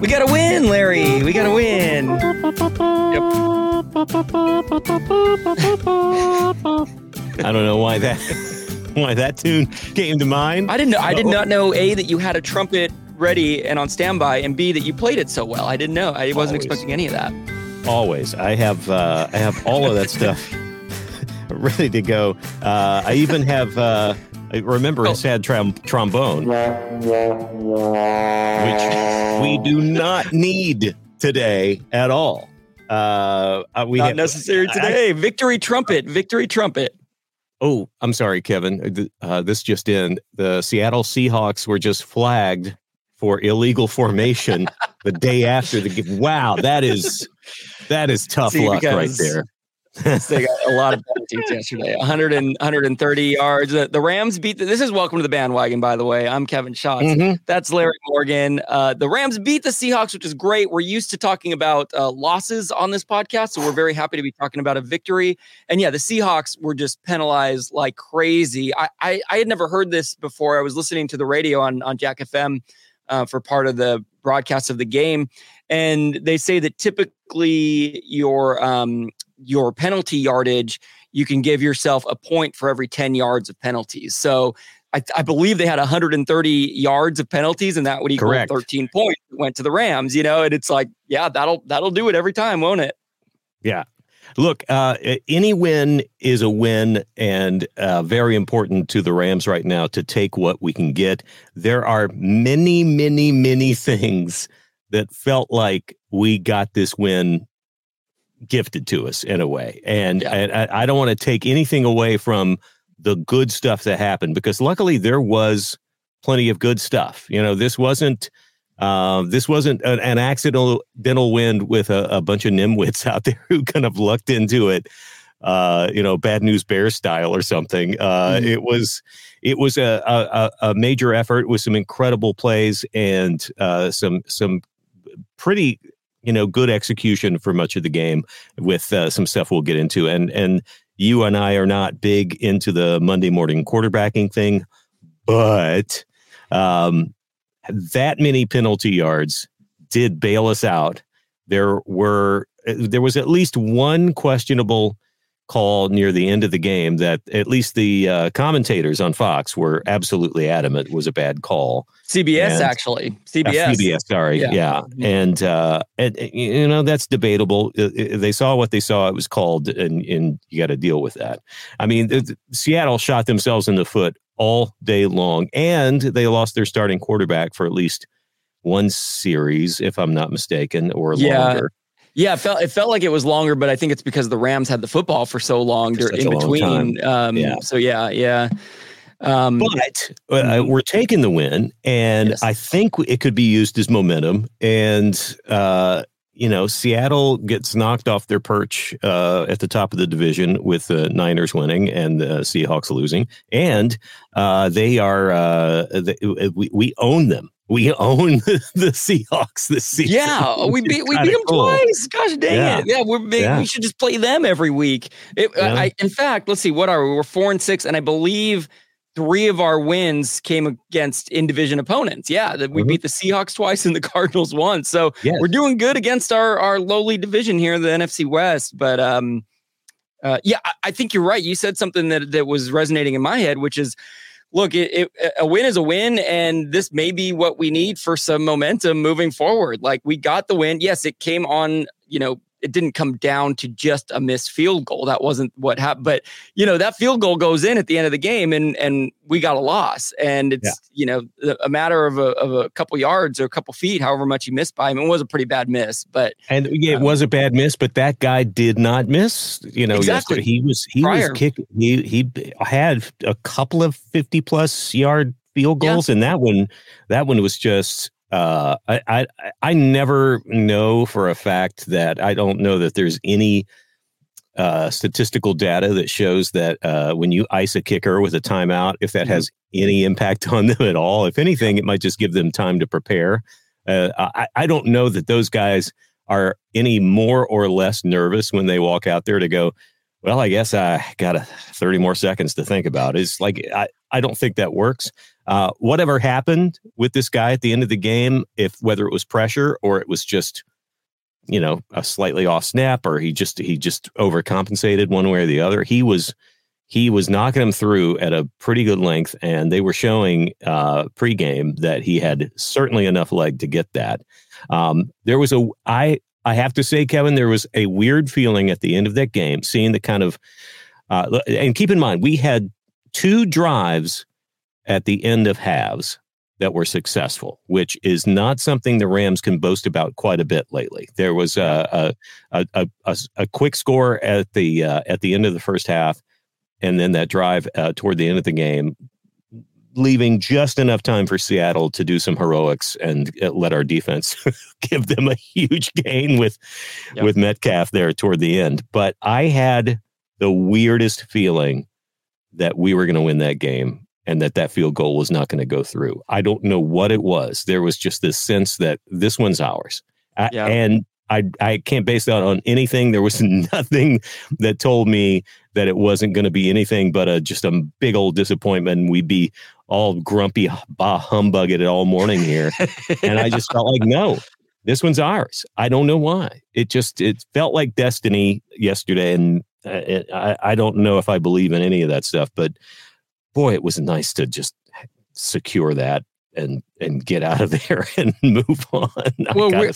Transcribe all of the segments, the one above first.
We gotta win, Larry. We gotta win. Yep. I don't know why that tune came to mind. I did not know A, that you had a trumpet ready and on standby, and B, that you played it so well. I didn't know. I wasn't expecting any of that. Always. I have all of that stuff ready to go. I even have, I remember a sad trombone, which we do not need today at all. Not necessary today. Victory trumpet. Oh, I'm sorry, Kevin. This just in. The Seattle Seahawks were just flagged for illegal formation the day after the game. Wow, that is tough luck right there. They got a lot of penalties yesterday, 130 yards. The Rams beat this is Welcome to the Bandwagon, by the way. I'm Kevin Schatz. Mm-hmm. That's Larry Morgan. The Rams beat the Seahawks, which is great. We're used to talking about losses on this podcast, so we're very happy to be talking about a victory. And yeah, the Seahawks were just penalized like crazy. I had never heard this before. I was listening to the radio on Jack FM for part of the broadcast of the game, and they say that typically your penalty yardage, you can give yourself a point for every 10 yards of penalties. So I believe they had 130 yards of penalties, and that would equal Correct. 13 points went to the Rams, and it's like, yeah, that'll do it every time, won't it? Yeah. Look, any win is a win, and very important to the Rams right now to take what we can get. There are many, many, many things that felt like we got this win gifted to us in a way. And I don't want to take anything away from the good stuff that happened, because luckily there was plenty of good stuff. This wasn't an accidental win with a bunch of nimwits out there who kind of lucked into it, Bad News Bears style or something. It was a major effort with some incredible plays and some pretty good execution for much of the game with some stuff we'll get into. And you and I are not big into the Monday morning quarterbacking thing, but that many penalty yards did bail us out. There was at least one questionable call near the end of the game that at least the commentators on Fox were absolutely adamant was a bad call. CBS. Yeah. And that's debatable. They saw what they saw. It was called, and you got to deal with that. I mean, Seattle shot themselves in the foot all day long, and they lost their starting quarterback for at least one series, if I'm not mistaken, or longer. Yeah, it felt like it was longer, but I think it's because the Rams had the football for so long in between. So yeah. But we're taking the win, and yes, I think it could be used as momentum. And, Seattle gets knocked off their perch at the top of the division with the Niners winning and the Seahawks losing. And we own them. We own the Seahawks this season. Yeah, we beat them twice. Gosh dang it! Yeah, we should just play them every week. In fact, let's see, what are we? We're 4-6, and I believe 3 of our wins came against in-division opponents. Yeah, we beat the Seahawks twice and the Cardinals once. So we're doing good against our lowly division here, the NFC West. But I think you're right. You said something that was resonating in my head, which is, look, a win is a win, and this may be what we need for some momentum moving forward. Like, we got the win. Yes, it came on, it didn't come down to just a missed field goal. That wasn't what happened. But, that field goal goes in at the end of the game, and we got a loss. And it's, a matter of a couple yards or a couple feet, however much he missed by him. It was a pretty bad miss. It was a bad miss, but that guy did not miss. Exactly. Yesterday. He was kicking. He had a couple of 50-plus yard field goals, and that one was just... I never know for a fact that I don't know that there's any statistical data that shows that when you ice a kicker with a timeout, if that has any impact on them at all. If anything, it might just give them time to prepare. I don't know that those guys are any more or less nervous when they walk out there to go, well, I guess I got 30 more seconds to think about it. It's like, I don't think that works. Whatever happened with this guy at the end of the game, whether it was pressure or it was just, a slightly off snap, or he just overcompensated one way or the other, he was knocking him through at a pretty good length, and they were showing pregame that he had certainly enough leg to get that. There was I have to say, Kevin, there was a weird feeling at the end of that game, seeing the kind of, and keep in mind, we had 2 drives at the end of halves that were successful, which is not something the Rams can boast about quite a bit lately. There was a quick score at the end of the first half, and then that drive toward the end of the game, leaving just enough time for Seattle to do some heroics and let our defense give them a huge gain with Metcalf there toward the end. But I had the weirdest feeling that we were going to win that game, and that field goal was not going to go through. I don't know what it was. There was just this sense that this one's ours. And I can't base that on anything. There was nothing that told me that it wasn't going to be anything but just a big old disappointment. And we'd be all grumpy, bah humbugged all morning here. And I just felt like, no, this one's ours. I don't know why. It felt like destiny yesterday. And I don't know if I believe in any of that stuff, but boy, it was nice to just secure that and get out of there and move on.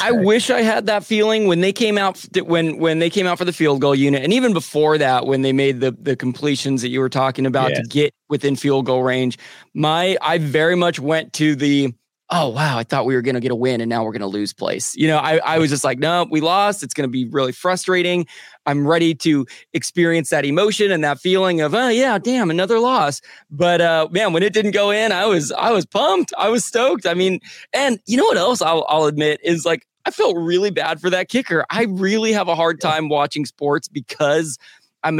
I wish I had that feeling when they came out for the field goal unit, and even before that when they made the completions that you were talking about to get within field goal range. I very much went to the, oh wow, I thought we were going to get a win and now we're going to lose place. I was just like, no, we lost. It's going to be really frustrating. I'm ready to experience that emotion and that feeling of, oh yeah, damn, another loss. But man, when it didn't go in, I was pumped. I was stoked. I mean, and you know what else I'll admit is, like, I felt really bad for that kicker. I really have a hard time watching sports because I'm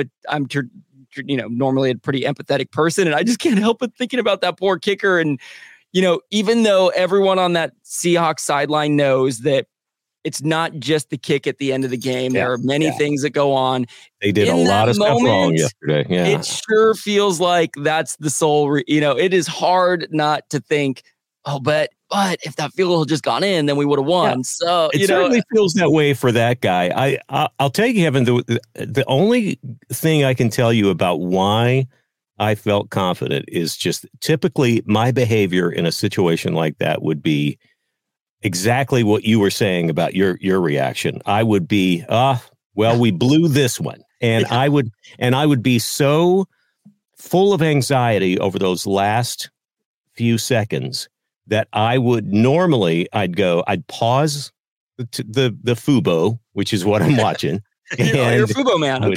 normally a pretty empathetic person, and I just can't help but thinking about that poor kicker. And even though everyone on that Seahawks sideline knows that it's not just the kick at the end of the game, there are many things that go on. They did a lot of stuff wrong yesterday. Yeah. It sure feels like that's the sole. It is hard not to think, oh, but if that field had just gone in, then we would have won. Yeah. So it certainly feels that way for that guy. I'll tell you, Kevin, the only thing I can tell you about why I felt confident is just typically my behavior in a situation like that would be exactly what you were saying about your reaction. I would be, we blew this one. And I would be so full of anxiety over those last few seconds that I would normally, I'd pause the FUBO, which is what I'm watching. You're a FUBO man. I'm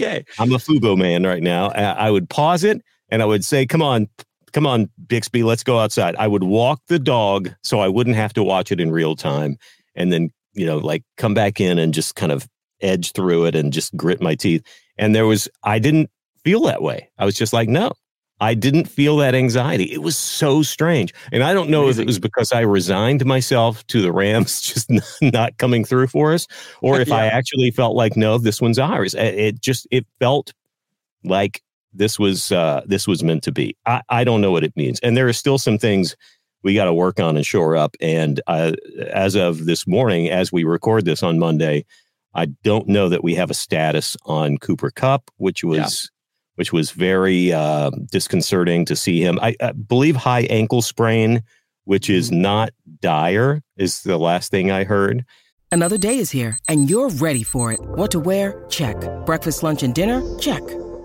a FUBO man right now. I would pause it. And I would say, come on, come on, Bixby, let's go outside. I would walk the dog so I wouldn't have to watch it in real time. And then, you know, like come back in and just kind of edge through it and just grit my teeth. And there was, I didn't feel that way. I was just like, no, I didn't feel that anxiety. It was so strange. And I don't know if it was because I resigned myself to the Rams just not coming through for us, or if I actually felt like, no, this one's ours. It felt like this was meant to be. I don't know what it means. And there are still some things we got to work on and shore up. And as of this morning, as we record this on Monday, I don't know that we have a status on Cooper Cup, which was very disconcerting to see him. I believe high ankle sprain, which is not dire, is the last thing I heard. Another day is here, and you're ready for it. What to wear? Check. Breakfast, lunch, and dinner? Check.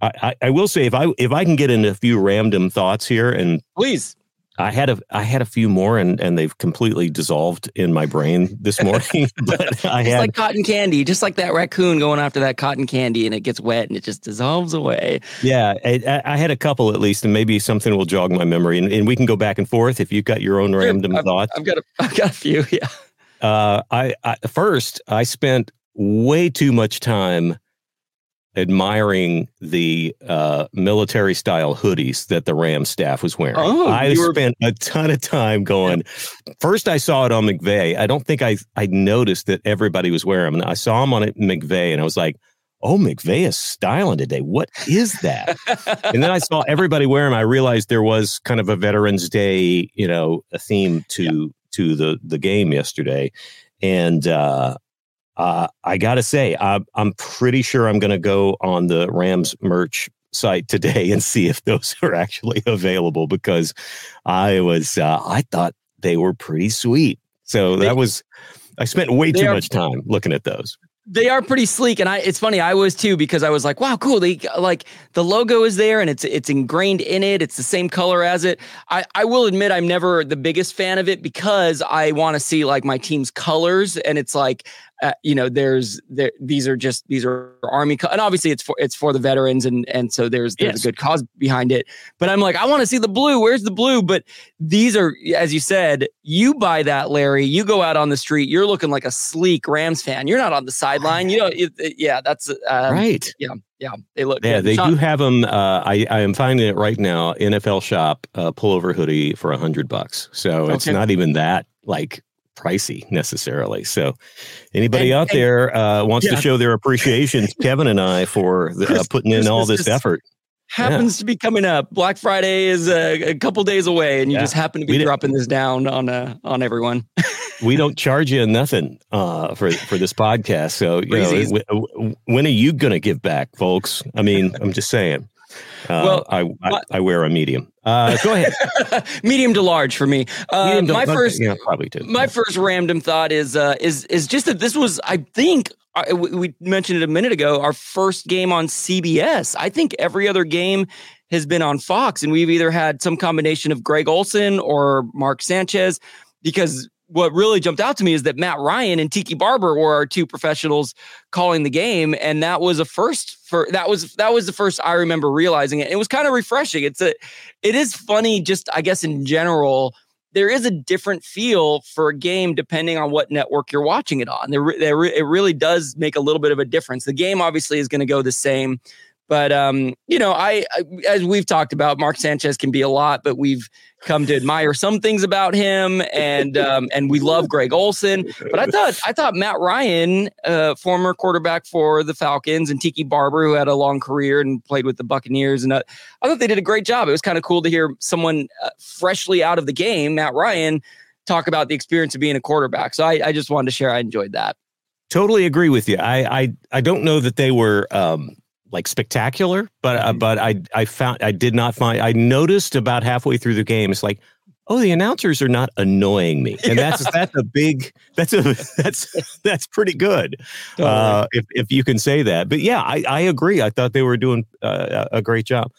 I will say if I can get into a few random thoughts here, and please, I had a few more and they've completely dissolved in my brain this morning. But I had like cotton candy, just like that raccoon going after that cotton candy, and it gets wet and it just dissolves away. Yeah, I had a couple at least, and maybe something will jog my memory, and we can go back and forth if you've got your own random thoughts. I've got a few. Yeah. I spent way too much time admiring the military-style hoodies that the Rams staff was wearing. Spent a ton of time going. Yeah. First, I saw it on McVay. I don't think I noticed that everybody was wearing them. And I saw them on McVay, and I was like, oh, McVay is styling today. What is that? And then I saw everybody wearing them. I realized there was kind of a Veterans Day, you know, a theme to the game yesterday. And I got to say, I'm pretty sure I'm going to go on the Rams merch site today and see if those are actually available, because I thought they were pretty sweet. So I spent way too much time looking at those. They are pretty sleek, and it's funny, I was too, because I was like, wow, cool. They, like, the logo is there, and it's ingrained in it. It's the same color as it. I will admit I'm never the biggest fan of it, because I want to see, like, my team's colors, and it's like, you know, these are Army, and obviously it's for the veterans, and so there's a good cause behind it. But I'm like, I want to see the blue. Where's the blue? But these are, as you said, you buy that, Larry. You go out on the street, you're looking like a sleek Rams fan. You're not on the sideline. You know, that's right. Yeah, they look. Yeah, they do have them. I am finding it right now. NFL Shop pullover hoodie for $100. So it's not even that pricey necessarily. So anybody out there wants to show their appreciation to Kevin and I for putting in all this effort. Happens to be coming up. Black Friday is a couple days away, and you just happen to be dropping this down on everyone. We don't charge you nothing for this podcast. So, you know, when are you going to give back, folks? I mean, I'm just saying. Well, I wear a medium. Go ahead. Medium to large for me. My first random thought is just that this was, I think, we mentioned it a minute ago, our first game on CBS. I think every other game has been on Fox, and we've either had some combination of Greg Olsen or Mark Sanchez, because what really jumped out to me is that Matt Ryan and Tiki Barber were our two professionals calling the game. And that was a first that was the first I remember realizing it. It was kind of refreshing. It is funny, just, I guess, in general, there is a different feel for a game depending on what network you're watching it on. It really does make a little bit of a difference. The game obviously is going to go the same, but you know, I as we've talked about, Mark Sanchez can be a lot, but we've come to admire some things about him, and we love Greg Olsen. But I thought Matt Ryan, former quarterback for the Falcons, and Tiki Barber, who had a long career and played with the Buccaneers, and I thought they did a great job. It was kind of cool to hear someone freshly out of the game, Matt Ryan, talk about the experience of being a quarterback. So I just wanted to share I enjoyed that. Totally agree with you. I don't know that they were spectacular, but I noticed about halfway through the game, it's like, oh, the announcers are not annoying me. And that's pretty good. Totally. If you can say that, but yeah, I agree. I thought they were doing a great job.